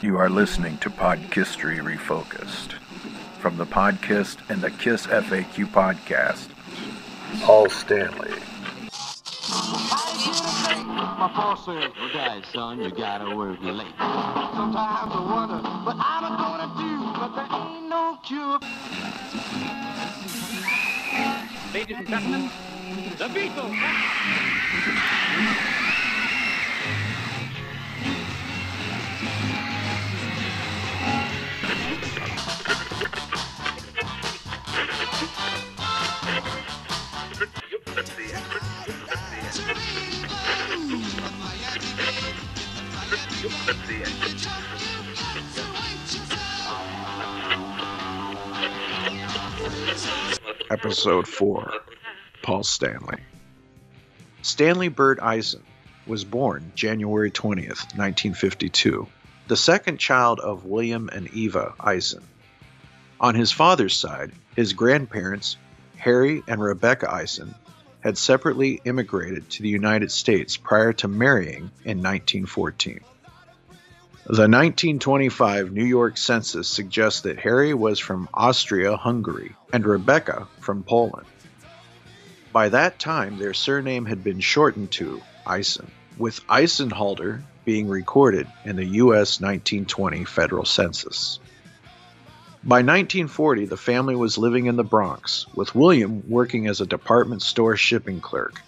You are listening to Podkissery Refocused from the Podkiss and the Kiss FAQ podcast. Paul Stanley. My boss says, "All right, son, you gotta work late." Sometimes I wonder what I'm gonna do, but there ain't no cure. Ladies and gentlemen, the Beatles. Episode 4, Paul Stanley. Stanley Bert Eisen was born January 20th, 1952, the second child of William and Eva Eisen. On his father's side, his grandparents, Harry and Rebecca Eisen, had separately immigrated to the United States prior to marrying in 1914. The 1925 New York census suggests that Harry was from Austria-Hungary and Rebecca from Poland. By that time, their surname had been shortened to Eisen, with Eisenhalder being recorded in the U.S. 1920 federal census. By 1940, the family was living in the Bronx, with William working as a department store shipping clerk.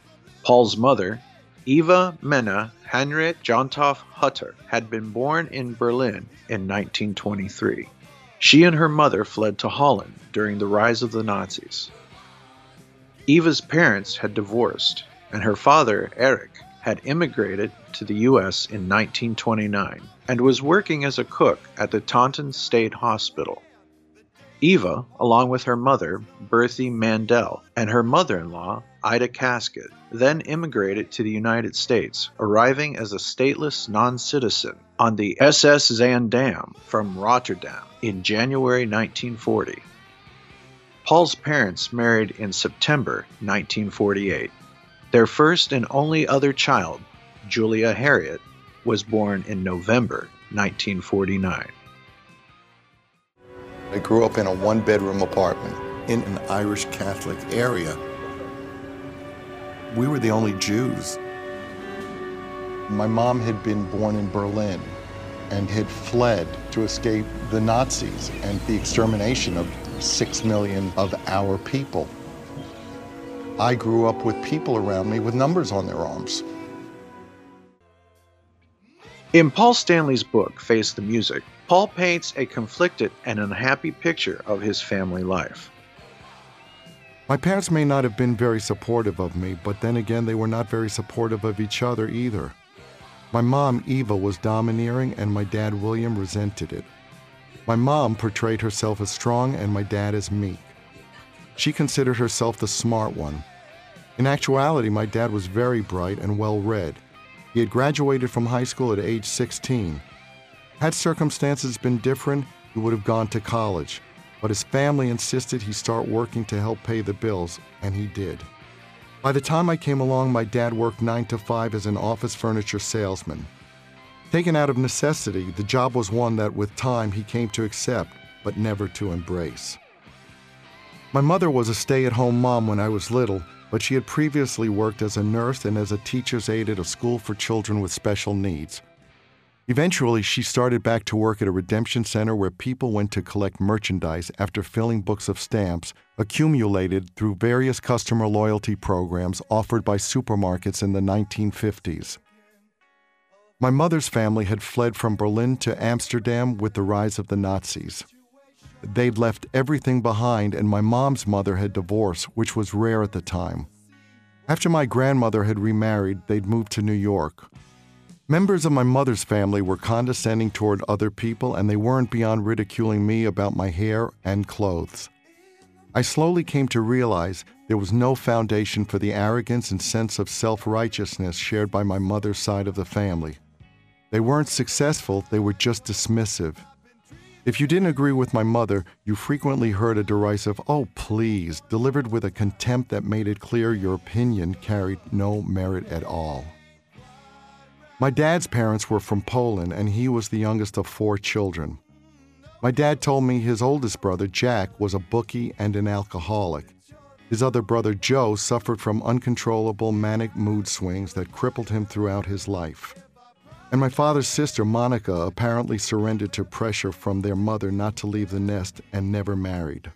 Paul's mother, Eva Mena Henriette Jontoff-Hutter, had been born in Berlin in 1923. She and her mother fled to Holland during the rise of the Nazis. Eva's parents had divorced, and her father, Eric, had immigrated to the U.S. in 1929 and was working as a cook at the Taunton State Hospital. Eva, along with her mother, Bertha Mandel, and her mother-in-law, Ida Casket, then immigrated to the United States, arriving as a stateless non-citizen on the SS Zandam from Rotterdam in January 1940. Paul's parents married in September 1948. Their first and only other child, Julia Harriet, was born in November 1949. I grew up in a one-bedroom apartment in an Irish Catholic area. We were the only Jews. My mom had been born in Berlin and had fled to escape the Nazis and the extermination of 6 million of our people. I grew up with people around me with numbers on their arms. In Paul Stanley's book, Face the Music, Paul paints a conflicted and unhappy picture of his family life. My parents may not have been very supportive of me, but then again, they were not very supportive of each other either. My mom, Eva, was domineering, and my dad, William, resented it. My mom portrayed herself as strong and my dad as meek. She considered herself the smart one. In actuality, my dad was very bright and well-read. He had graduated from high school at age 16. Had circumstances been different, he would have gone to college, but his family insisted he start working to help pay the bills, and he did. By the time I came along, my dad worked 9 to 5 as an office furniture salesman. Taken out of necessity, the job was one that with time he came to accept, but never to embrace. My mother was a stay-at-home mom when I was little, but she had previously worked as a nurse and as a teacher's aide at a school for children with special needs. Eventually, she started back to work at a redemption center where people went to collect merchandise after filling books of stamps accumulated through various customer loyalty programs offered by supermarkets in the 1950s. My mother's family had fled from Berlin to Amsterdam with the rise of the Nazis. They'd left everything behind, and my mom's mother had divorced, which was rare at the time. After my grandmother had remarried, they'd moved to New York. Members of my mother's family were condescending toward other people, and they weren't beyond ridiculing me about my hair and clothes. I slowly came to realize there was no foundation for the arrogance and sense of self-righteousness shared by my mother's side of the family. They weren't successful, they were just dismissive. If you didn't agree with my mother, you frequently heard a derisive, "Oh, please," delivered with a contempt that made it clear your opinion carried no merit at all. My dad's parents were from Poland, and he was the youngest of four children. My dad told me his oldest brother, Jack, was a bookie and an alcoholic. His other brother, Joe, suffered from uncontrollable manic mood swings that crippled him throughout his life. And my father's sister, Monica, apparently surrendered to pressure from their mother not to leave the nest and never married.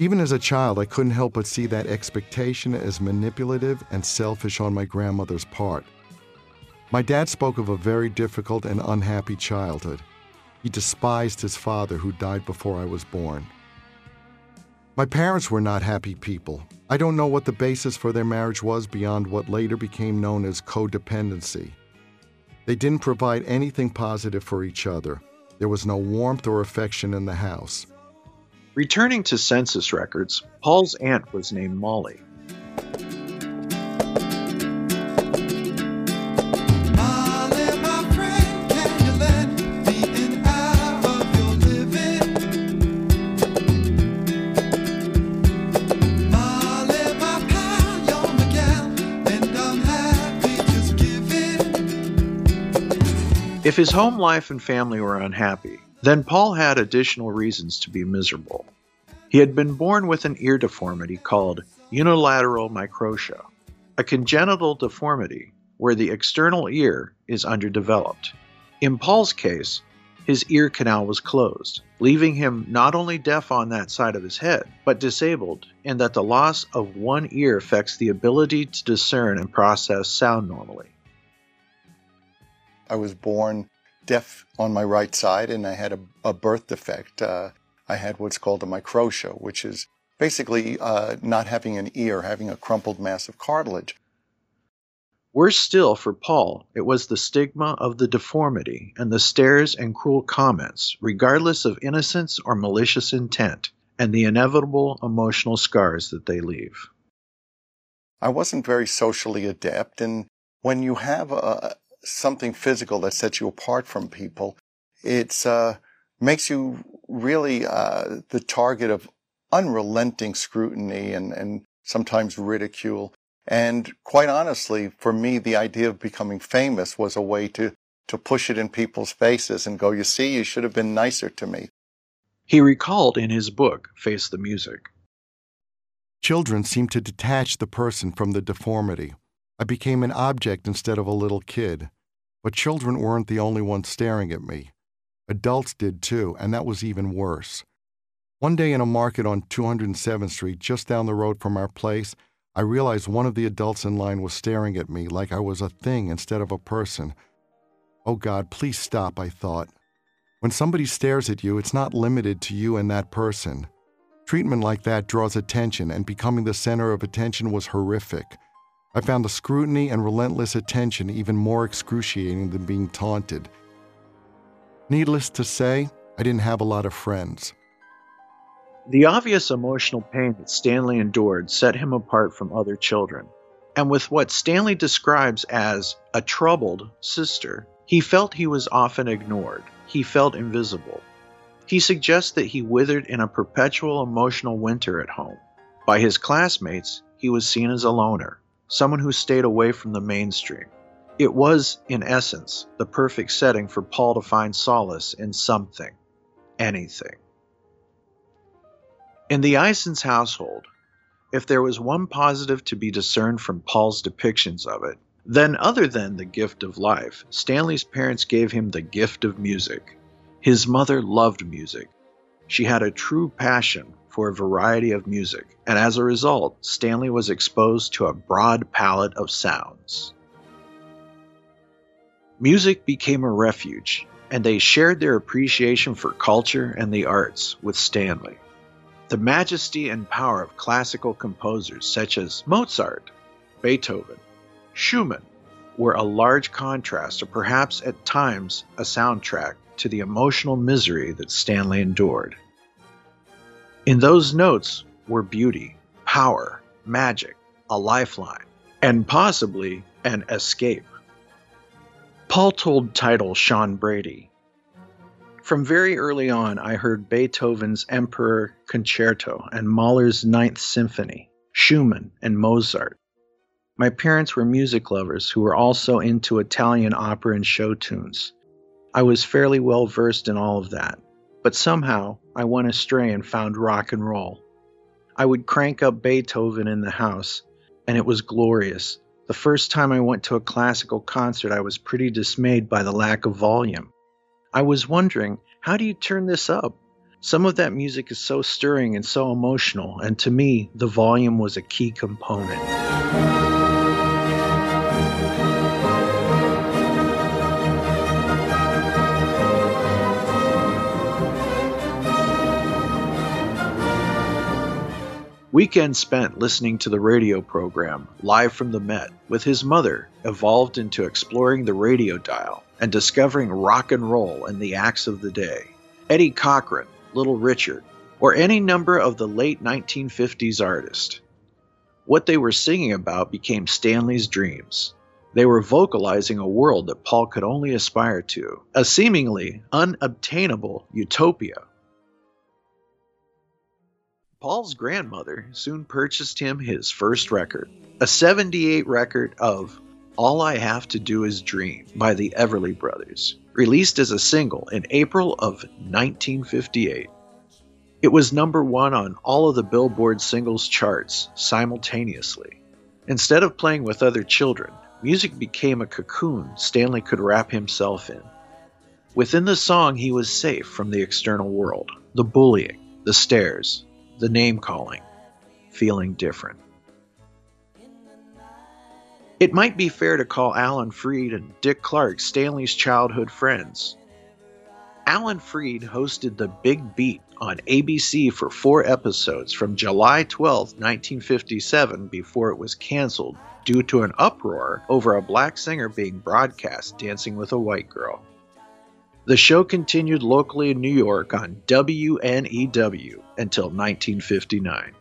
Even as a child, I couldn't help but see that expectation as manipulative and selfish on my grandmother's part. My dad spoke of a very difficult and unhappy childhood. He despised his father, who died before I was born. My parents were not happy people. I don't know what the basis for their marriage was beyond what later became known as codependency. They didn't provide anything positive for each other. There was no warmth or affection in the house. Returning to census records, Paul's aunt was named Molly. If his home life and family were unhappy, then Paul had additional reasons to be miserable. He had been born with an ear deformity called unilateral microtia, a congenital deformity where the external ear is underdeveloped. In Paul's case, his ear canal was closed, leaving him not only deaf on that side of his head, but disabled in that the loss of one ear affects the ability to discern and process sound normally. I was born deaf on my right side, and I had a birth defect. I had what's called a microtia, which is basically not having an ear, having a crumpled mass of cartilage. Worse still for Paul, it was the stigma of the deformity and the stares and cruel comments, regardless of innocence or malicious intent, and the inevitable emotional scars that they leave. I wasn't very socially adept, and when you have something physical that sets you apart from people, it makes you really the target of unrelenting scrutiny and sometimes ridicule. And quite honestly, for me, the idea of becoming famous was a way to push it in people's faces and go, "You see, you should have been nicer to me." He recalled in his book, Face the Music. Children seem to detach the person from the deformity. I became an object instead of a little kid. But children weren't the only ones staring at me. Adults did too, and that was even worse. One day in a market on 207th Street, just down the road from our place, I realized one of the adults in line was staring at me like I was a thing instead of a person. Oh God, please stop, I thought. When somebody stares at you, it's not limited to you and that person. Treatment like that draws attention, and becoming the center of attention was horrific. I found the scrutiny and relentless attention even more excruciating than being taunted. Needless to say, I didn't have a lot of friends. The obvious emotional pain that Stanley endured set him apart from other children, and with what Stanley describes as a troubled sister, he felt he was often ignored. He felt invisible. He suggests that he withered in a perpetual emotional winter at home. By his classmates, he was seen as a loner, someone who stayed away from the mainstream. It was, in essence, the perfect setting for Paul to find solace in something, anything. In the Eisen's household, if there was one positive to be discerned from Paul's depictions of it, then other than the gift of life, Stanley's parents gave him the gift of music. His mother loved music. She had a true passion for a variety of music, and as a result, Stanley was exposed to a broad palette of sounds. Music became a refuge, and they shared their appreciation for culture and the arts with Stanley. The majesty and power of classical composers such as Mozart, Beethoven, Schumann were a large contrast, or perhaps at times a soundtrack, to the emotional misery that Stanley endured. In those notes were beauty, power, magic, a lifeline, and possibly an escape. Paul told Tidal Sean Brady, "From very early on, I heard Beethoven's Emperor Concerto and Mahler's Ninth Symphony, Schumann and Mozart. My parents were music lovers who were also into Italian opera and show tunes. I was fairly well versed in all of that, but somehow I went astray and found rock and roll. I would crank up Beethoven in the house, and it was glorious. The first time I went to a classical concert, I was pretty dismayed by the lack of volume. I was wondering, how do you turn this up? Some of that music is so stirring and so emotional, and to me, the volume was a key component. Weekend spent listening to the radio program, Live from the Met, with his mother, evolved into exploring the radio dial and discovering rock and roll and the acts of the day. Eddie Cochran, Little Richard, or any number of the late 1950s artists. What they were singing about became Stanley's dreams. They were vocalizing a world that Paul could only aspire to, a seemingly unobtainable utopia. Paul's grandmother soon purchased him his first record, a 78 record of All I Have to Do Is Dream by the Everly Brothers, released as a single in April of 1958. It was number one on all of the Billboard singles charts simultaneously. Instead of playing with other children, music became a cocoon Stanley could wrap himself in. Within the song, he was safe from the external world, the bullying, the stares, the name-calling, feeling different. It might be fair to call Alan Freed and Dick Clark Stanley's childhood friends. Alan Freed hosted The Big Beat on ABC for 4 episodes from July 12, 1957, before it was canceled due to an uproar over a black singer being broadcast dancing with a white girl. The show continued locally in New York on WNEW until 1959.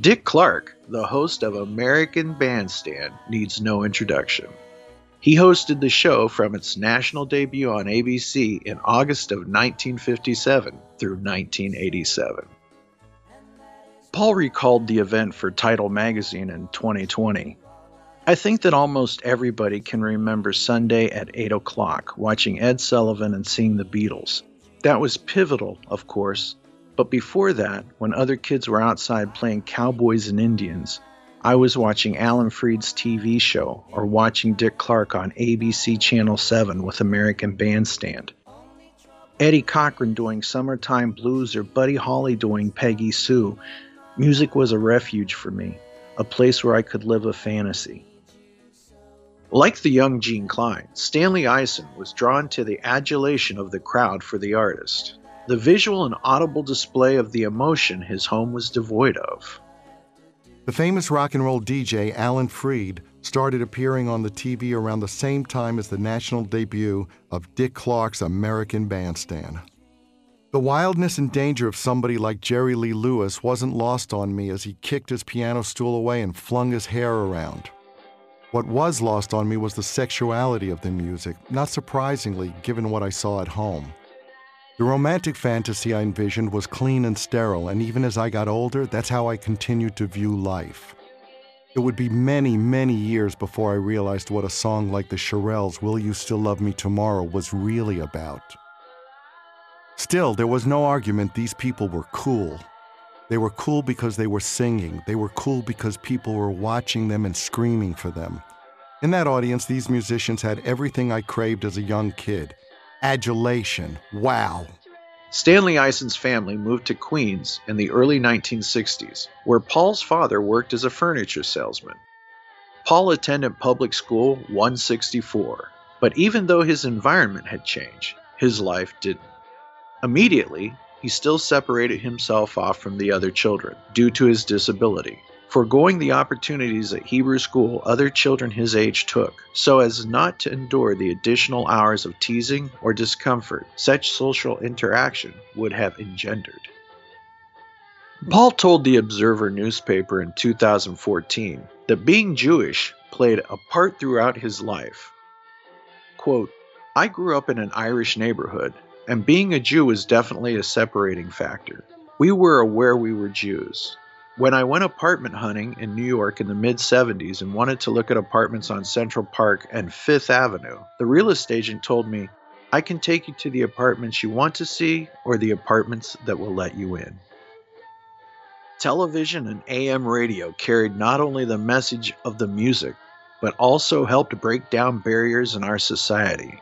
Dick Clark, the host of American Bandstand, needs no introduction. He hosted the show from its national debut on ABC in August of 1957 through 1987. Paul recalled the event for Tidal magazine in 2020. I think that almost everybody can remember Sunday at 8 o'clock, watching Ed Sullivan and seeing the Beatles. That was pivotal, of course, but before that, when other kids were outside playing cowboys and Indians, I was watching Alan Freed's TV show or watching Dick Clark on ABC Channel 7 with American Bandstand. Eddie Cochran doing Summertime Blues or Buddy Holly doing Peggy Sue. Music was a refuge for me, a place where I could live a fantasy. Like the young Gene Klein, Stanley Eisen was drawn to the adulation of the crowd for the artist, the visual and audible display of the emotion his home was devoid of. The famous rock and roll DJ Alan Freed started appearing on the TV around the same time as the national debut of Dick Clark's American Bandstand. The wildness and danger of somebody like Jerry Lee Lewis wasn't lost on me as he kicked his piano stool away and flung his hair around. What was lost on me was the sexuality of the music, not surprisingly, given what I saw at home. The romantic fantasy I envisioned was clean and sterile, and even as I got older, that's how I continued to view life. It would be many, many years before I realized what a song like the Shirelles' Will You Still Love Me Tomorrow was really about. Still, there was no argument these people were cool. They were cool because they were singing. They were cool because people were watching them and screaming for them. In that audience, these musicians had everything I craved as a young kid. Adulation. Wow. Stanley Eisen's family moved to Queens in the early 1960s, where Paul's father worked as a furniture salesman. Paul attended public school 164, but even though his environment had changed, his life didn't. Immediately, he still separated himself off from the other children due to his disability, foregoing the opportunities at Hebrew school other children his age took, so as not to endure the additional hours of teasing or discomfort such social interaction would have engendered. Paul told the Observer newspaper in 2014 that being Jewish played a part throughout his life. Quote, I grew up in an Irish neighborhood, and being a Jew was definitely a separating factor. We were aware we were Jews. When I went apartment hunting in New York in the mid-'70s and wanted to look at apartments on Central Park and Fifth Avenue, the real estate agent told me, I can take you to the apartments you want to see or the apartments that will let you in. Television and AM radio carried not only the message of the music, but also helped break down barriers in our society.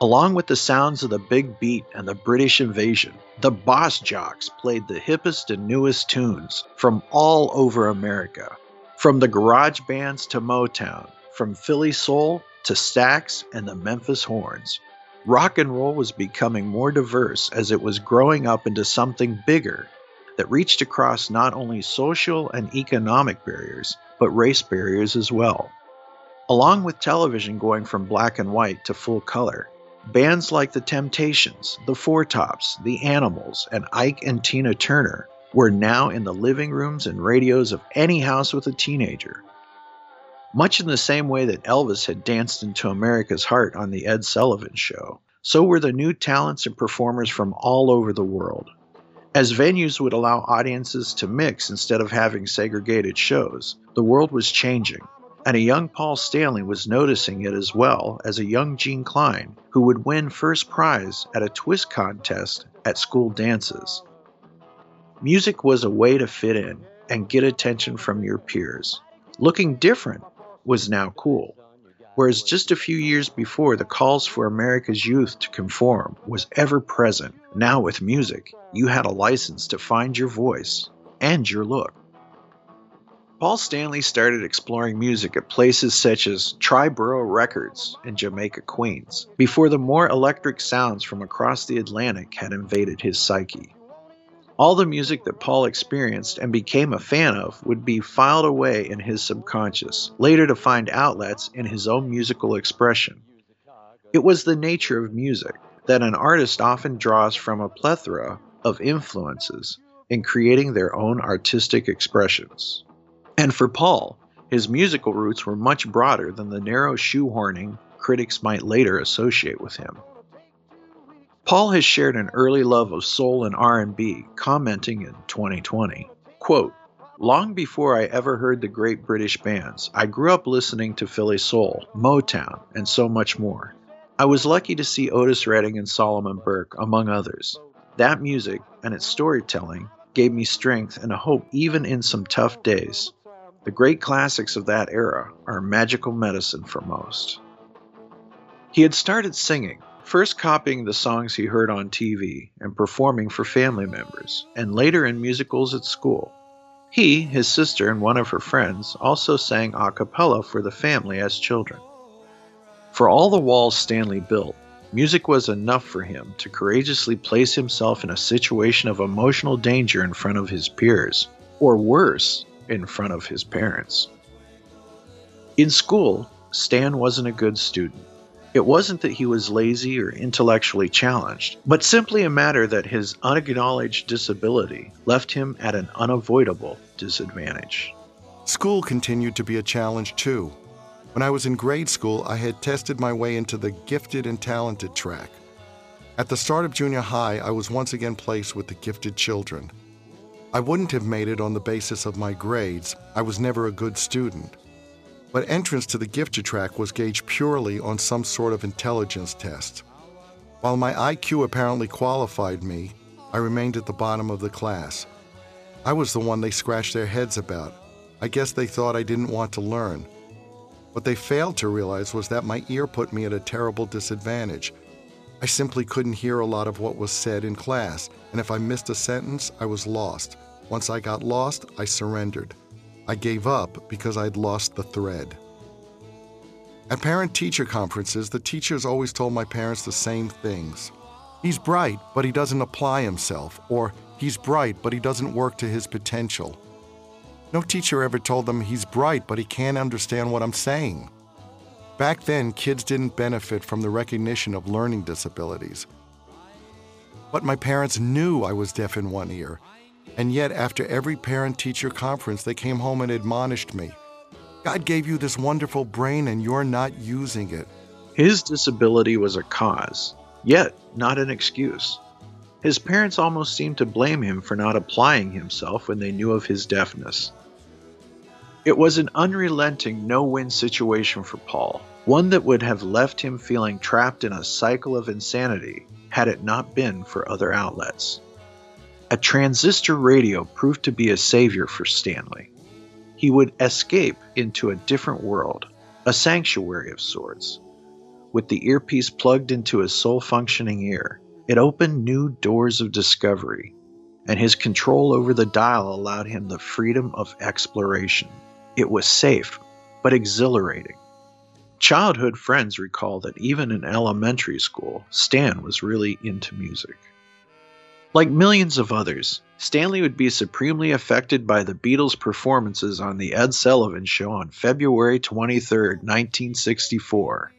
Along with the sounds of the Big Beat and the British Invasion, the Boss Jocks played the hippest and newest tunes from all over America. From the garage bands to Motown, from Philly Soul to Stax and the Memphis Horns. Rock and roll was becoming more diverse as it was growing up into something bigger that reached across not only social and economic barriers, but race barriers as well. Along with television going from black and white to full color, bands like the Temptations, the Four Tops, the Animals, and Ike and Tina Turner were now in the living rooms and radios of any house with a teenager. Much in the same way that Elvis had danced into America's heart on the Ed Sullivan Show, so were the new talents and performers from all over the world. As venues would allow audiences to mix instead of having segregated shows, the world was changing. And a young Paul Stanley was noticing it as well as a young Gene Klein, who would win first prize at a twist contest at school dances. Music was a way to fit in and get attention from your peers. Looking different was now cool, whereas just a few years before, the calls for America's youth to conform was ever present. Now with music, you had a license to find your voice and your look. Paul Stanley started exploring music at places such as Triborough Records in Jamaica, Queens, before the more electric sounds from across the Atlantic had invaded his psyche. All the music that Paul experienced and became a fan of would be filed away in his subconscious, later to find outlets in his own musical expression. It was the nature of music that an artist often draws from a plethora of influences in creating their own artistic expressions. And for Paul, his musical roots were much broader than the narrow shoehorning critics might later associate with him. Paul has shared an early love of soul and R&B, commenting in 2020, quote, "Long before I ever heard the great British bands, I grew up listening to Philly Soul, Motown, and so much more. I was lucky to see Otis Redding and Solomon Burke, among others. That music and its storytelling gave me strength and a hope even in some tough days. The great classics of that era are magical medicine for most." He had started singing, first copying the songs he heard on TV and performing for family members, and later in musicals at school. He, his sister, and one of her friends also sang a cappella for the family as children. For all the walls Stanley built, music was enough for him to courageously place himself in a situation of emotional danger in front of his peers, or worse, in front of his parents. In school, Stan wasn't a good student. It wasn't that he was lazy or intellectually challenged, but simply a matter that his unacknowledged disability left him at an unavoidable disadvantage. School continued to be a challenge too. When I was in grade school, I had tested my way into the gifted and talented track. At the start of junior high, I was once again placed with the gifted children. I wouldn't have made it on the basis of my grades. I was never a good student. But entrance to the gifted track was gauged purely on some sort of intelligence test. While my IQ apparently qualified me, I remained at the bottom of the class. I was the one they scratched their heads about. I guess they thought I didn't want to learn. What they failed to realize was that my ear put me at a terrible disadvantage. I simply couldn't hear a lot of what was said in class, and if I missed a sentence, I was lost. Once I got lost, I surrendered. I gave up because I'd lost the thread. At parent-teacher conferences, the teachers always told my parents the same things. He's bright, but he doesn't apply himself, or he's bright, but he doesn't work to his potential. No teacher ever told them he's bright, but he can't understand what I'm saying. Back then, kids didn't benefit from the recognition of learning disabilities. But my parents knew I was deaf in one ear. And yet, after every parent-teacher conference, they came home and admonished me. God gave you this wonderful brain and you're not using it. His disability was a cause, yet not an excuse. His parents almost seemed to blame him for not applying himself when they knew of his deafness. It was an unrelenting no-win situation for Paul, one that would have left him feeling trapped in a cycle of insanity had it not been for other outlets. A transistor radio proved to be a savior for Stanley. He would escape into a different world, a sanctuary of sorts. With the earpiece plugged into his soul-functioning ear, it opened new doors of discovery, and his control over the dial allowed him the freedom of exploration. It was safe, but exhilarating. Childhood friends recall that even in elementary school, Stan was really into music. Like millions of others, Stanley would be supremely affected by the Beatles' performances on the Ed Sullivan Show on February 23, 1964.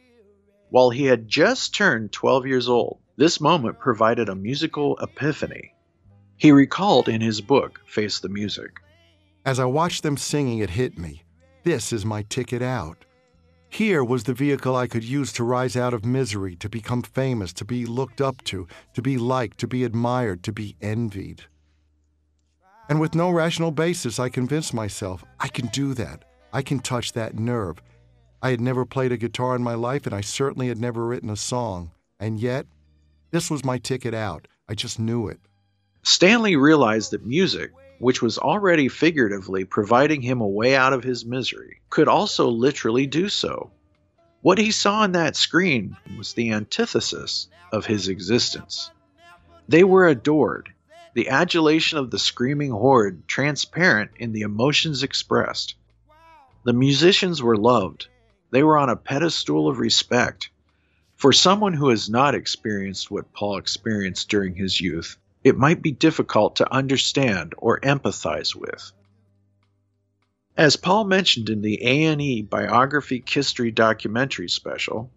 While he had just turned 12 years old, this moment provided a musical epiphany. He recalled in his book, Face the Music, "As I watched them singing, it hit me. This is my ticket out. Here was the vehicle I could use to rise out of misery, to become famous, to be looked up to be liked, to be admired, to be envied. And with no rational basis, I convinced myself, I can do that. I can touch that nerve. I had never played a guitar in my life, and I certainly had never written a song. And yet, this was my ticket out. I just knew it." Stanley realized that music, which was already figuratively providing him a way out of his misery, could also literally do so. What he saw on that screen was the antithesis of his existence. They were adored, the adulation of the screaming horde transparent in the emotions expressed. The musicians were loved. They were on a pedestal of respect. For someone who has not experienced what Paul experienced during his youth, it might be difficult to understand or empathize with. As Paul mentioned in the A&E Biography History documentary special,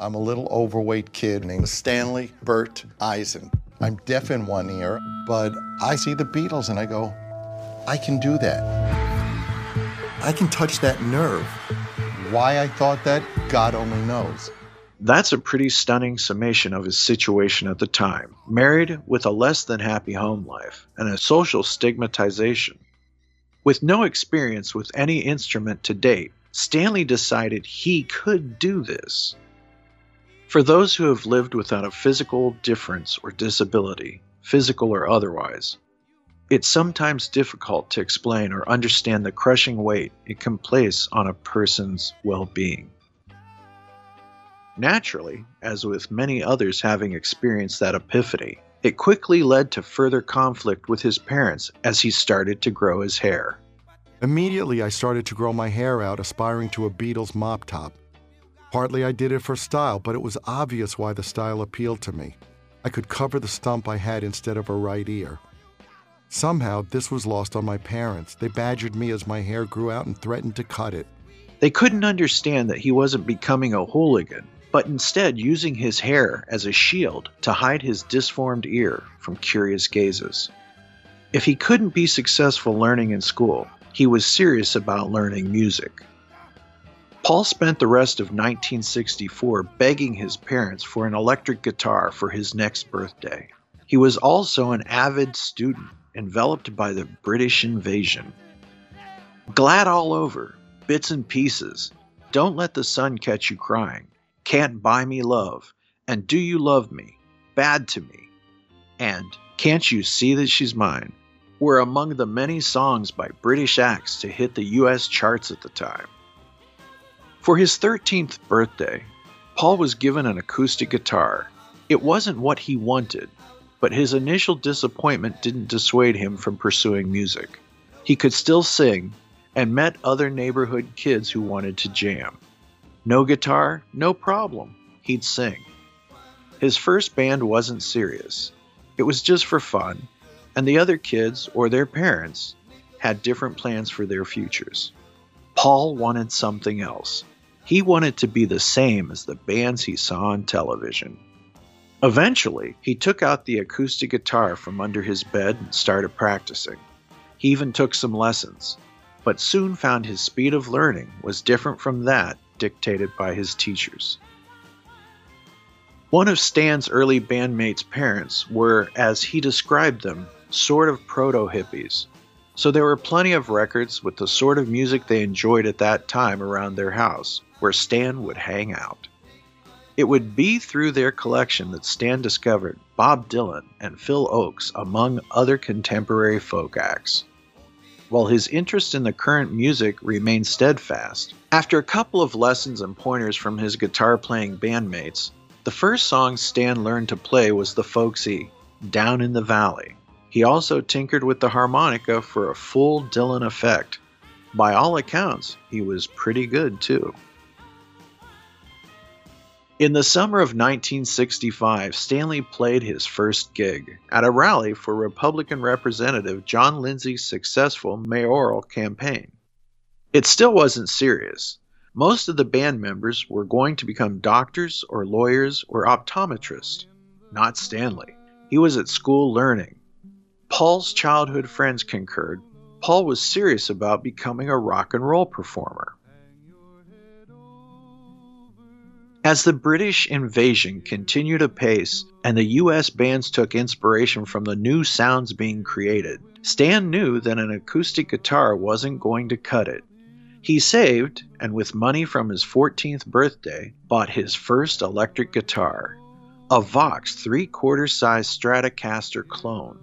"I'm a little overweight kid named Stanley Bert Eisen. I'm deaf in one ear, but I see the Beatles and I go, I can do that. I can touch that nerve. Why I thought that, God only knows." That's a pretty stunning summation of his situation at the time, married with a less than happy home life and a social stigmatization. With no experience with any instrument to date, Stanley decided he could do this. For those who have lived without a physical difference or disability, physical or otherwise, it's sometimes difficult to explain or understand the crushing weight it can place on a person's well-being. Naturally, as with many others having experienced that epiphany, it quickly led to further conflict with his parents as he started to grow his hair. "Immediately I started to grow my hair out, aspiring to a Beatles mop top. Partly I did it for style, but it was obvious why the style appealed to me. I could cover the stump I had instead of a right ear. Somehow this was lost on my parents. They badgered me as my hair grew out and threatened to cut it." They couldn't understand that he wasn't becoming a hooligan, but instead using his hair as a shield to hide his disformed ear from curious gazes. If he couldn't be successful learning in school, he was serious about learning music. Paul spent the rest of 1964 begging his parents for an electric guitar for his next birthday. He was also an avid student, enveloped by the British invasion. Glad all over, bits and pieces, Don't Let the Sun Catch You Crying, Can't Buy Me Love, and Do You Love Me, Bad to Me, and Can't You See That She's Mine were among the many songs by British acts to hit the U.S. charts at the time. For his 13th birthday, Paul was given an acoustic guitar. It wasn't what he wanted, but his initial disappointment didn't dissuade him from pursuing music. He could still sing and met other neighborhood kids who wanted to jam. No guitar, no problem, he'd sing. His first band wasn't serious. It was just for fun, and the other kids, or their parents, had different plans for their futures. Paul wanted something else. He wanted to be the same as the bands he saw on television. Eventually, he took out the acoustic guitar from under his bed and started practicing. He even took some lessons, but soon found his speed of learning was different from that dictated by his teachers. One of Stan's early bandmates' parents were, as he described them, sort of proto-hippies. So there were plenty of records with the sort of music they enjoyed at that time around their house, where Stan would hang out. It would be through their collection that Stan discovered Bob Dylan and Phil Oakes, among other contemporary folk acts. While his interest in the current music remained steadfast, after a couple of lessons and pointers from his guitar-playing bandmates, the first song Stan learned to play was the folksy Down in the Valley. He also tinkered with the harmonica for a full Dylan effect. By all accounts, he was pretty good, too. In the summer of 1965, Stanley played his first gig at a rally for Republican Representative John Lindsay's successful mayoral campaign. It still wasn't serious. Most of the band members were going to become doctors or lawyers or optometrists. Not Stanley. He was at school learning. Paul's childhood friends concurred. Paul was serious about becoming a rock and roll performer. As the British invasion continued apace and the U.S. bands took inspiration from the new sounds being created, Stan knew that an acoustic guitar wasn't going to cut it. He saved, and with money from his 14th birthday, bought his first electric guitar, a Vox 3/4-size Stratocaster clone.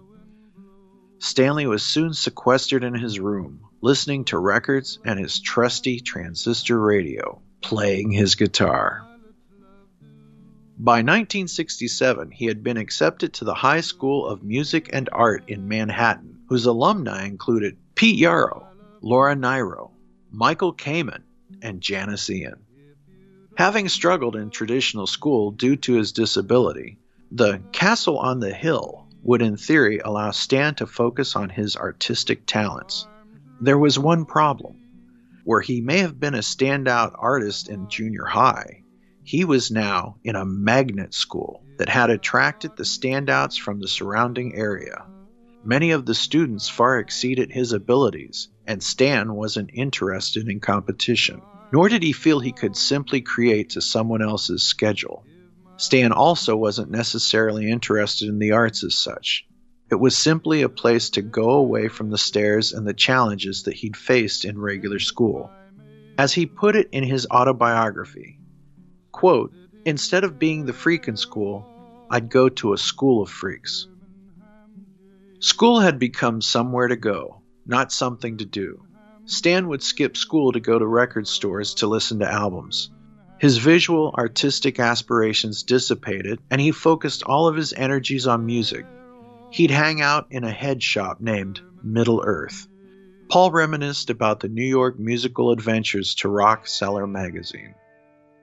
Stanley was soon sequestered in his room, listening to records and his trusty transistor radio, playing his guitar. By 1967, he had been accepted to the High School of Music and Art in Manhattan, whose alumni included Pete Yarrow, Laura Nyro, Michael Kamen, and Janice Ian. Having struggled in traditional school due to his disability, the Castle on the Hill would in theory allow Stan to focus on his artistic talents. There was one problem. Where he may have been a standout artist in junior high, he was now in a magnet school that had attracted the standouts from the surrounding area. Many of the students far exceeded his abilities, and Stan wasn't interested in competition, nor did he feel he could simply create to someone else's schedule. Stan also wasn't necessarily interested in the arts as such. It was simply a place to go away from the stares and the challenges that he'd faced in regular school. As he put it in his autobiography, quote, "Instead of being the freak in school, I'd go to a school of freaks." School had become somewhere to go, not something to do. Stan would skip school to go to record stores to listen to albums. His visual, artistic aspirations dissipated, and he focused all of his energies on music. He'd hang out in a head shop named Middle Earth. Paul reminisced about the New York musical adventures to Rock Cellar magazine.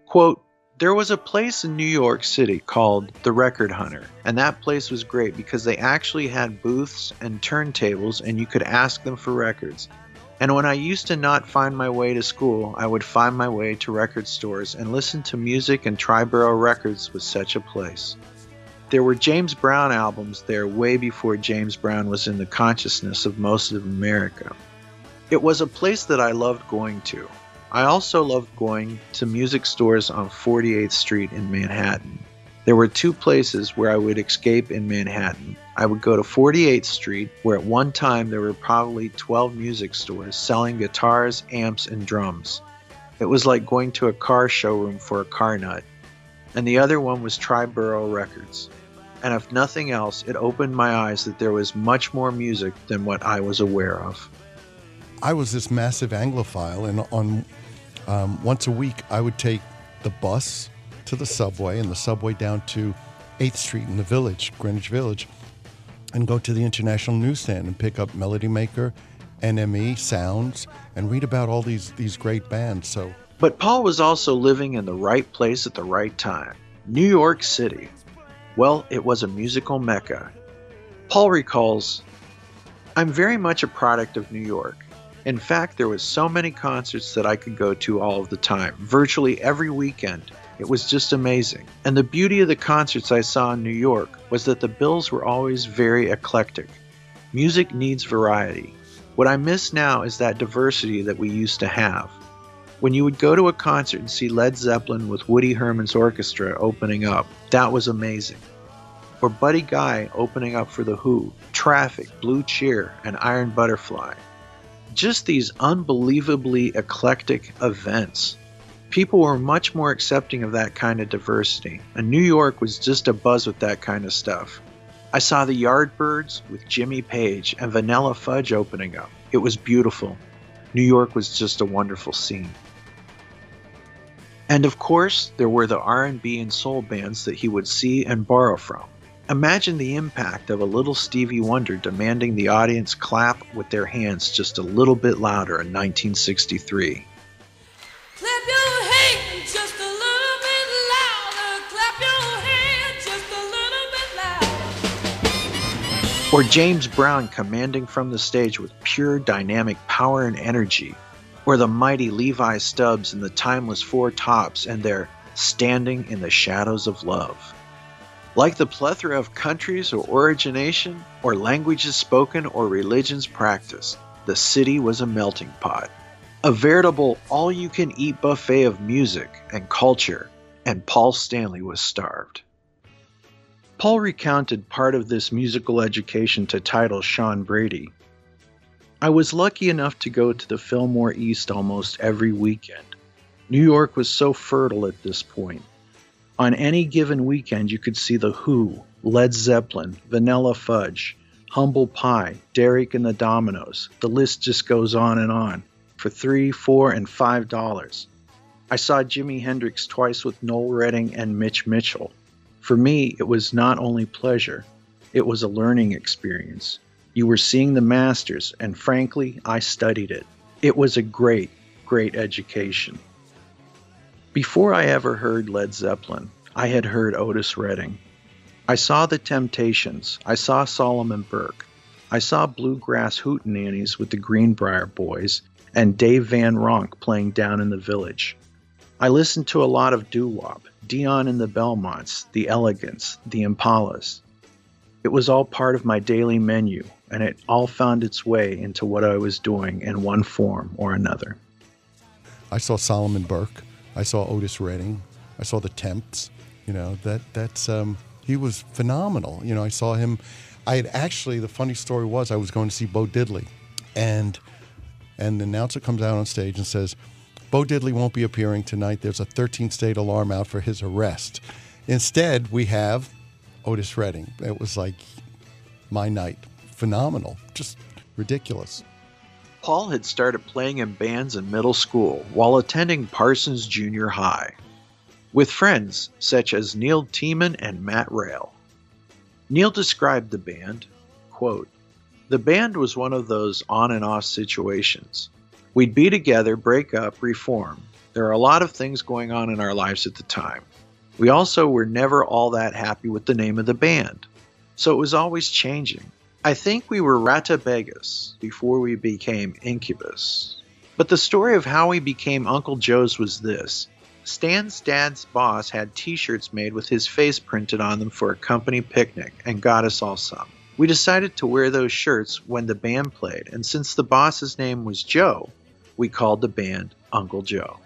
Quote, "There was a place in New York City called The Record Hunter, and that place was great because they actually had booths and turntables and you could ask them for records. And when I used to not find my way to school, I would find my way to record stores and listen to music, and Triborough Records was such a place. There were James Brown albums there way before James Brown was in the consciousness of most of America. It was a place that I loved going to. I also loved going to music stores on 48th Street in Manhattan. There were two places where I would escape in Manhattan. I would go to 48th Street, where at one time there were probably 12 music stores selling guitars, amps, and drums. It was like going to a car showroom for a car nut. And the other one was Triborough Records. And if nothing else, it opened my eyes that there was much more music than what I was aware of." I was this massive Anglophile, and on once a week I would take the bus to the subway and the subway down to 8th Street in the Village, Greenwich Village, and go to the International Newsstand and pick up Melody Maker, NME, Sounds, and read about all these great bands. So, but Paul was also living in the right place at the right time. New York City. Well, it was a musical mecca. Paul recalls, "I'm very much a product of New York. In fact, there was so many concerts that I could go to all of the time, virtually every weekend. It was just amazing. And the beauty of the concerts I saw in New York was that the bills were always very eclectic. Music needs variety. What I miss now is that diversity that we used to have. when you would go to a concert and see Led Zeppelin with Woody Herman's orchestra opening up, that was amazing. Or Buddy Guy opening up for The Who, Traffic, Blue Cheer, and Iron Butterfly. Just these unbelievably eclectic events. People were much more accepting of that kind of diversity, and New York was just abuzz with that kind of stuff. I saw the Yardbirds with Jimmy Page and Vanilla Fudge opening up. It was beautiful. New York was just a wonderful scene. And of course, there were the R&B and soul bands that he would see and borrow from. Imagine the impact of a little Stevie Wonder demanding the audience clap with their hands just a little bit louder in 1963. Clap your hands just a little bit louder. Clap your hands just a little bit louder. Or James Brown commanding from the stage with pure dynamic power and energy. Or the mighty Levi Stubbs and the timeless Four Tops and their Standing in the Shadows of Love. Like the plethora of countries or origination or languages spoken or religions practiced, the city was a melting pot. A veritable all-you-can-eat buffet of music and culture, and Paul Stanley was starved. Paul recounted part of this musical education to Title Sean Brady. I was lucky enough to go to the Fillmore East almost every weekend. New York was so fertile at this point. On any given weekend, you could see The Who, Led Zeppelin, Vanilla Fudge, Humble Pie, Derek and the Dominoes. The list just goes on and on for $3, $4, and $5. I saw Jimi Hendrix twice with Noel Redding and Mitch Mitchell. For me, it was not only pleasure, it was a learning experience. You were seeing the masters, and frankly, I studied it. It was a great, great education. Before I ever heard Led Zeppelin, I had heard Otis Redding. I saw the Temptations. I saw Solomon Burke. I saw bluegrass hootenannies with the Greenbrier Boys and Dave Van Ronk playing Down in the Village. I listened to a lot of doo-wop, Dion and the Belmonts, the Elegants, the Impalas. It was all part of my daily menu, and it all found its way into what I was doing in one form or another. I saw Solomon Burke. I saw Otis Redding. I saw the Tempts. You know, he was phenomenal. You know, I saw him. The funny story was I was going to see Bo Diddley, and the announcer comes out on stage and says, Bo Diddley won't be appearing tonight. There's a 13-state alarm out for his arrest. Instead, we have Otis Redding. It was like my night. Phenomenal. Just ridiculous. Paul had started playing in bands in middle school while attending Parsons Junior High with friends such as Neil Tiemann and Matt Rayl. Neil described the band, quote, "The band was one of those on and off situations. We'd be together, break up, reform. There are a lot of things going on in our lives at the time. We also were never all that happy with the name of the band, so it was always changing. I think we were Ratabagas before we became Incubus. But the story of how we became Uncle Joe's was this. Stan's dad's boss had t-shirts made with his face printed on them for a company picnic and got us all some. We decided to wear those shirts when the band played, and since the boss's name was Joe, we called the band Uncle Joe."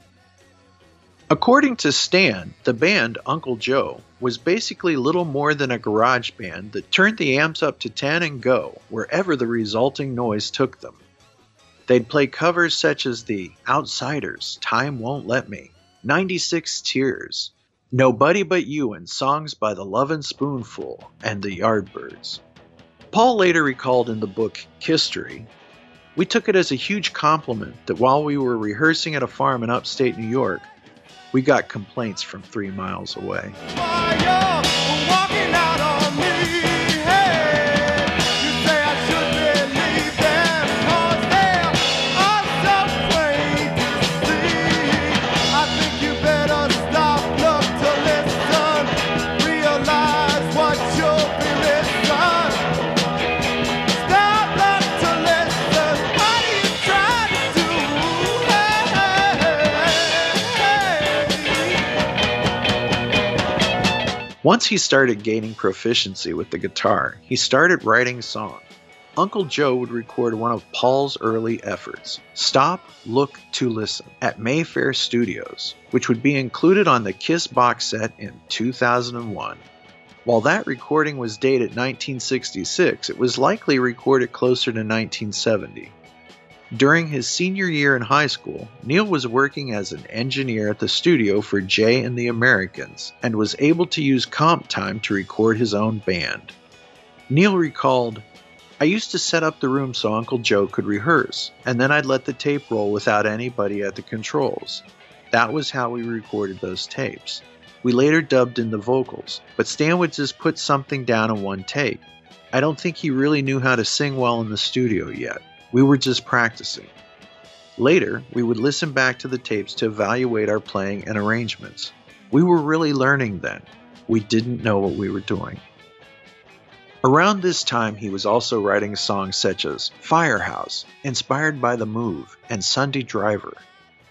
According to Stan, the band, Uncle Joe, was basically little more than a garage band that turned the amps up to 10 and go, wherever the resulting noise took them. They'd play covers such as The Outsiders, Time Won't Let Me, 96 Tears, Nobody But You, and songs by The Lovin' Spoonful and The Yardbirds. Paul later recalled in the book Kistery, "We took it as a huge compliment that while we were rehearsing at a farm in upstate New York, we got complaints from 3 miles away." Once he started gaining proficiency with the guitar, he started writing songs. Uncle Joe would record one of Paul's early efforts, Stop, Look to Listen, at Mayfair Studios, which would be included on the Kiss box set in 2001. While that recording was dated 1966, it was likely recorded closer to 1970. During his senior year in high school, Neil was working as an engineer at the studio for Jay and the Americans and was able to use comp time to record his own band. Neil recalled, "I used to set up the room so Uncle Joe could rehearse, and then I'd let the tape roll without anybody at the controls. That was how we recorded those tapes. We later dubbed in the vocals, but Stan would just put something down in one take. I don't think he really knew how to sing well in the studio yet. We were just practicing. Later, we would listen back to the tapes to evaluate our playing and arrangements. We were really learning then. We didn't know what we were doing." Around this time, he was also writing songs such as Firehouse, inspired by The Move, and Sunday Driver.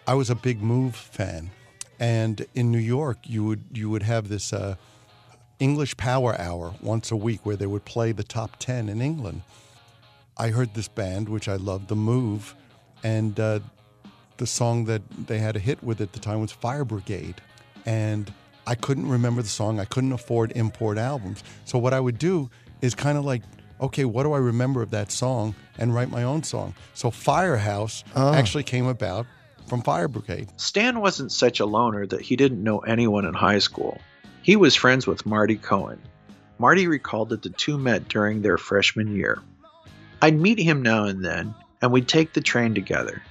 I was a big Move fan, and in New York, you would have this English Power Hour once a week where they would play the top 10 in England. I heard this band, which I loved, The Move, and the song that they had a hit with at the time was Fire Brigade. And I couldn't remember the song. I couldn't afford import albums. So what I would do is kind of like, okay, what do I remember of that song, and write my own song. So Firehouse actually came about from Fire Brigade. Stan wasn't such a loner that he didn't know anyone in high school. He was friends with Marty Cohen. Marty recalled that the two met during their freshman year. "I'd meet him now and then, and we'd take the train together.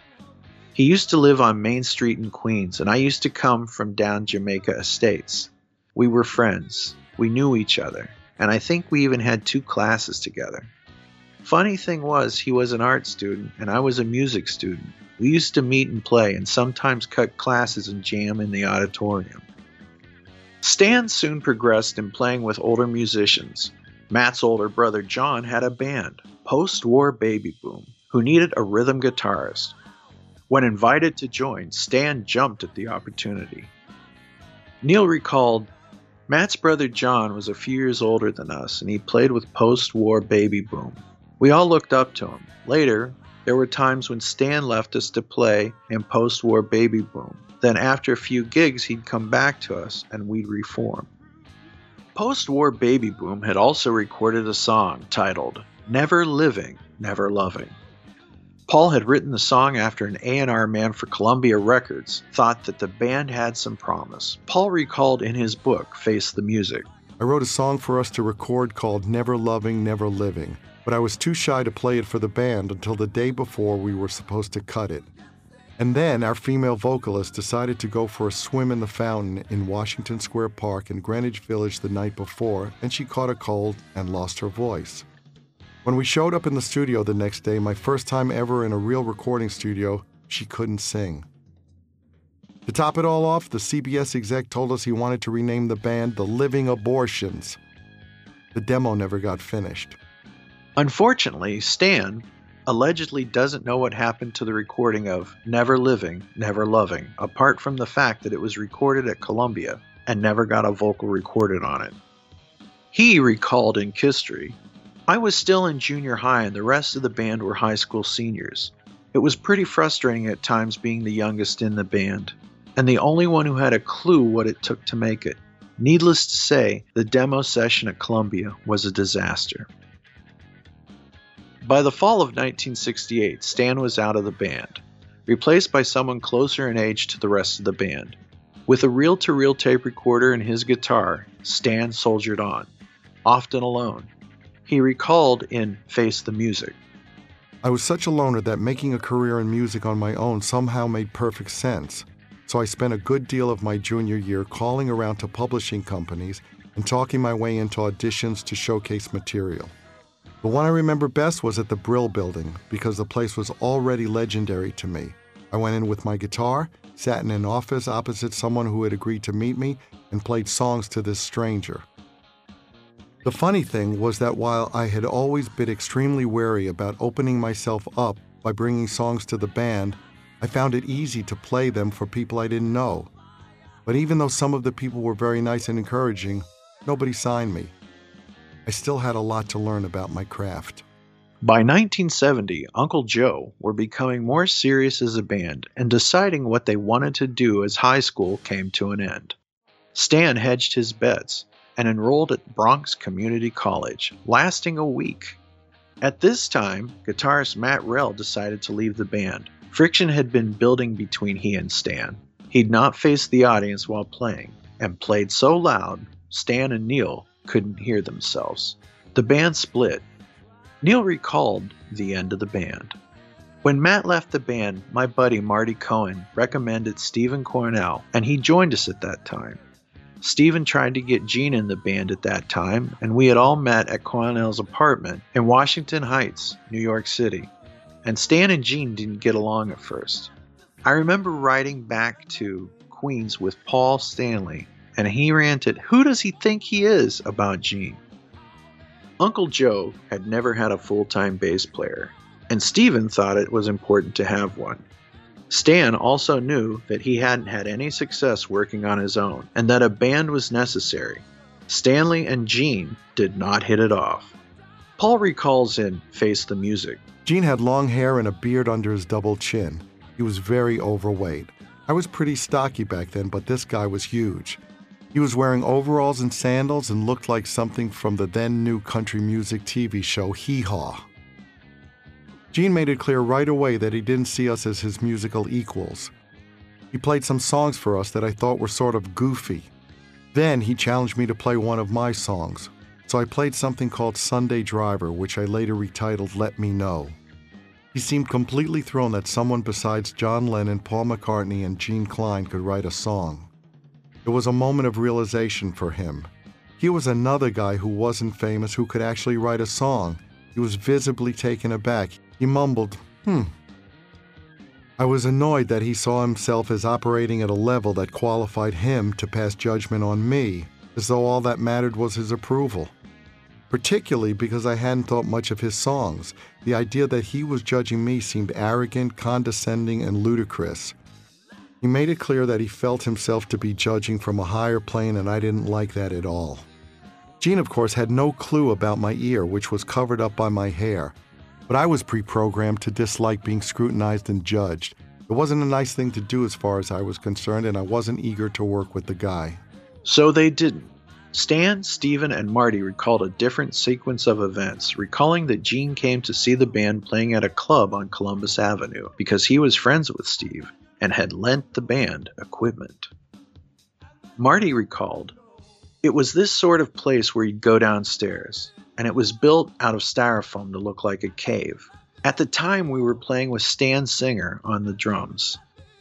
He used to live on Main Street in Queens, and I used to come from down Jamaica Estates. We were friends. We knew each other, and I think we even had two classes together. Funny thing was, he was an art student, and I was a music student. We used to meet and play, and sometimes cut classes and jam in the auditorium." Stan soon progressed in playing with older musicians. Matt's older brother John had a band, Post-War Baby Boom, who needed a rhythm guitarist. When invited to join, Stan jumped at the opportunity. Neil recalled, "Matt's brother John was a few years older than us, and he played with Post-War Baby Boom. We all looked up to him. Later, there were times when Stan left us to play in Post-War Baby Boom. Then after a few gigs, he'd come back to us, and we'd reform." Post-War Baby Boom had also recorded a song titled Never Living, Never Loving. Paul had written the song after an A&R man for Columbia Records thought that the band had some promise. Paul recalled in his book, Face the Music, "I wrote a song for us to record called Never Loving, Never Living, but I was too shy to play it for the band until the day before we were supposed to cut it. And then our female vocalist decided to go for a swim in the fountain in Washington Square Park in Greenwich Village the night before, and she caught a cold and lost her voice. When we showed up in the studio the next day, my first time ever in a real recording studio, she couldn't sing. To top it all off, the CBS exec told us he wanted to rename the band The Living Abortions. The demo never got finished." Unfortunately, Stan allegedly doesn't know what happened to the recording of Never Living, Never Loving, apart from the fact that it was recorded at Columbia and never got a vocal recorded on it. He recalled in Kissery, "I was still in junior high and the rest of the band were high school seniors. It was pretty frustrating at times being the youngest in the band, and the only one who had a clue what it took to make it. Needless to say, the demo session at Columbia was a disaster." By the fall of 1968, Stan was out of the band, replaced by someone closer in age to the rest of the band. With a reel-to-reel tape recorder and his guitar, Stan soldiered on, often alone. He recalled in Face the Music, "I was such a loner that making a career in music on my own somehow made perfect sense. So I spent a good deal of my junior year calling around to publishing companies and talking my way into auditions to showcase material. The one I remember best was at the Brill Building, because the place was already legendary to me. I went in with my guitar, sat in an office opposite someone who had agreed to meet me, and played songs to this stranger. The funny thing was that while I had always been extremely wary about opening myself up by bringing songs to the band, I found it easy to play them for people I didn't know. But even though some of the people were very nice and encouraging, nobody signed me. I still had a lot to learn about my craft. By 1970, Uncle Joe were becoming more serious as a band and deciding what they wanted to do as high school came to an end. Stan hedged his bets and enrolled at Bronx Community College, lasting a week. At this time, guitarist Matt Rell decided to leave the band. Friction had been building between he and Stan. He'd not faced the audience while playing, and played so loud, Stan and Neil couldn't hear themselves. The band split. Neil recalled the end of the band. When Matt left the band, my buddy Marty Cohen recommended Stephen Cornell, and he joined us at that time. Stephen tried to get Gene in the band at that time, and we had all met at Cornell's apartment in Washington Heights, New York City. And Stan and Gene didn't get along at first. I remember riding back to Queens with Paul Stanley, and he ranted, "Who does he think he is?" about Gene. Uncle Joe had never had a full-time bass player, and Stephen thought it was important to have one. Stan also knew that he hadn't had any success working on his own, and that a band was necessary. Stanley and Gene did not hit it off. Paul recalls in Face the Music, "Gene had long hair and a beard under his double chin. He was very overweight. I was pretty stocky back then, but this guy was huge. He was wearing overalls and sandals and looked like something from the then-new country music TV show Hee Haw. Gene made it clear right away that he didn't see us as his musical equals. He played some songs for us that I thought were sort of goofy. Then he challenged me to play one of my songs, so I played something called Sunday Driver, which I later retitled Let Me Know. He seemed completely thrown that someone besides John Lennon, Paul McCartney, and Gene Klein could write a song. It was a moment of realization for him. He was another guy who wasn't famous who could actually write a song. He was visibly taken aback. He mumbled, I was annoyed that he saw himself as operating at a level that qualified him to pass judgment on me, as though all that mattered was his approval. Particularly because I hadn't thought much of his songs. The idea that he was judging me seemed arrogant, condescending, and ludicrous. He made it clear that he felt himself to be judging from a higher plane, and I didn't like that at all. Gene, of course, had no clue about my ear, which was covered up by my hair. But I was pre-programmed to dislike being scrutinized and judged. It wasn't a nice thing to do as far as I was concerned, and I wasn't eager to work with the guy." So they didn't. Stan, Stephen, and Marty recalled a different sequence of events, recalling that Gene came to see the band playing at a club on Columbus Avenue because he was friends with Steve and had lent the band equipment. Marty recalled, "It was this sort of place where you'd go downstairs, and it was built out of styrofoam to look like a cave. At the time, we were playing with Stan Singer on the drums.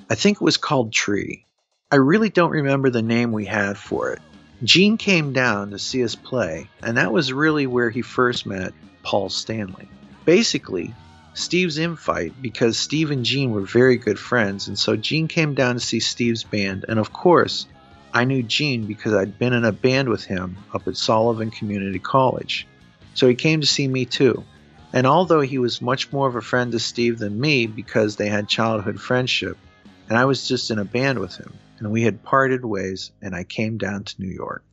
I think it was called Tree. I really don't remember the name we had for it. Gene came down to see us play, and that was really where he first met Paul Stanley. Basically, Steve's infight, because Steve and Gene were very good friends, and so Gene came down to see Steve's band, and of course, I knew Gene because I'd been in a band with him up at Sullivan Community College. So he came to see me too. And although he was much more of a friend to Steve than me because they had childhood friendship, and I was just in a band with him, and we had parted ways, and I came down to New York."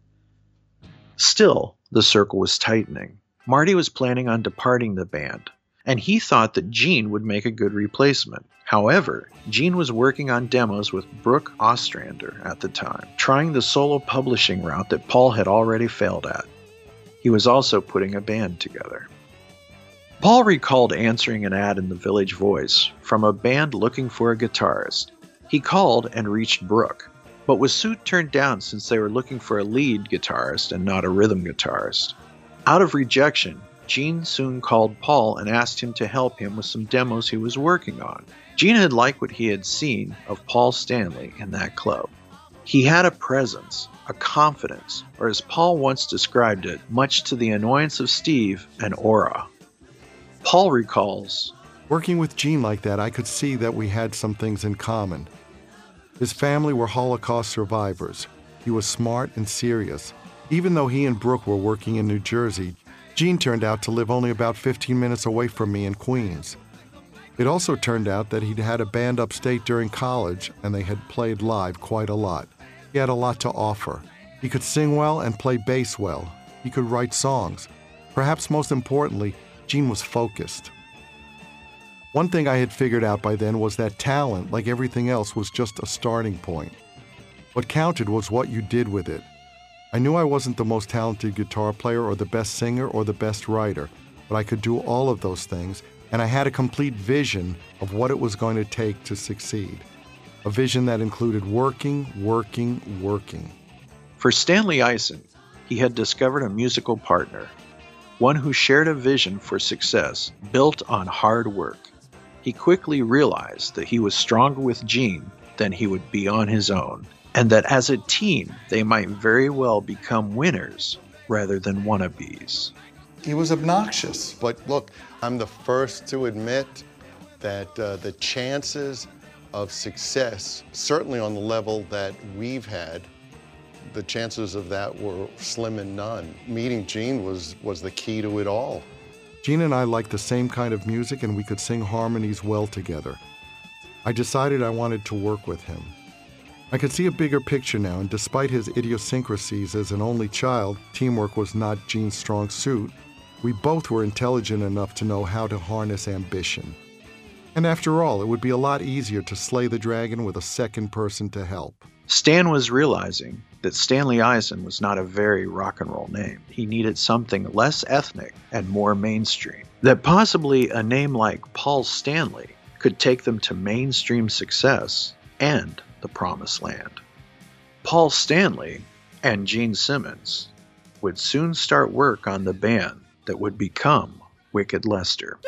Still, the circle was tightening. Marty was planning on departing the band, and he thought that Gene would make a good replacement. However, Gene was working on demos with Brooke Ostrander at the time, trying the solo publishing route that Paul had already failed at. He was also putting a band together. Paul recalled answering an ad in the Village Voice from a band looking for a guitarist. He called and reached Brooke, but was soon turned down since they were looking for a lead guitarist and not a rhythm guitarist. Out of rejection, Gene soon called Paul and asked him to help him with some demos he was working on. Gene had liked what he had seen of Paul Stanley in that club. He had a presence, a confidence, or as Paul once described it, much to the annoyance of Steve, an aura. Paul recalls, "Working with Gene like that, I could see that we had some things in common. His family were Holocaust survivors. He was smart and serious. Even though he and Brooke were working in New Jersey, Gene turned out to live only about 15 minutes away from me in Queens. It also turned out that he'd had a band upstate during college, and they had played live quite a lot. He had a lot to offer. He could sing well and play bass well. He could write songs. Perhaps most importantly, Gene was focused. One thing I had figured out by then was that talent, like everything else, was just a starting point. What counted was what you did with it. I knew I wasn't the most talented guitar player or the best singer or the best writer, but I could do all of those things, and I had a complete vision of what it was going to take to succeed. A vision that included working, working, working. For Stanley Eisen, he had discovered a musical partner, one who shared a vision for success built on hard work. He quickly realized that he was stronger with Gene than he would be on his own, and that as a team, they might very well become winners rather than wannabes. He was obnoxious, but look, I'm the first to admit that the chances of success, certainly on the level that we've had, the chances of that were slim and none. Meeting Gene was the key to it all. Gene and I liked the same kind of music, and we could sing harmonies well together. I decided I wanted to work with him. I could see a bigger picture now, and despite his idiosyncrasies as an only child, teamwork was not Gene's strong suit. We both were intelligent enough to know how to harness ambition. And after all, it would be a lot easier to slay the dragon with a second person to help. Stan was realizing that Stanley Eisen was not a very rock and roll name. He needed something less ethnic and more mainstream. That possibly a name like Paul Stanley could take them to mainstream success and the promised land. Paul Stanley and Gene Simmons would soon start work on the band that would become Wicked Lester.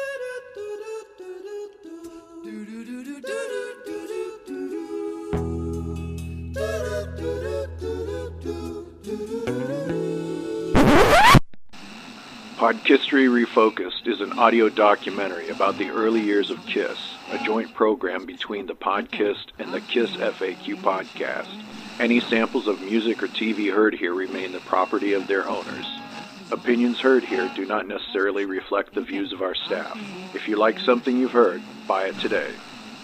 Podkissery Refocused is an audio documentary about the early years of Kiss, a joint program between the Podkiss and the Kiss FAQ podcast. Any samples of music or TV heard here remain the property of their owners. Opinions heard here do not necessarily reflect the views of our staff. If you like something you've heard, buy it today.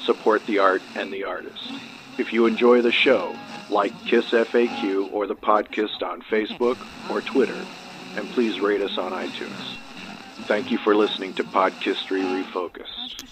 Support the art and the artist. If you enjoy the show, like Kiss FAQ or the Podkiss on Facebook or Twitter, and please rate us on iTunes. Thank you for listening to Podkissery Refocused.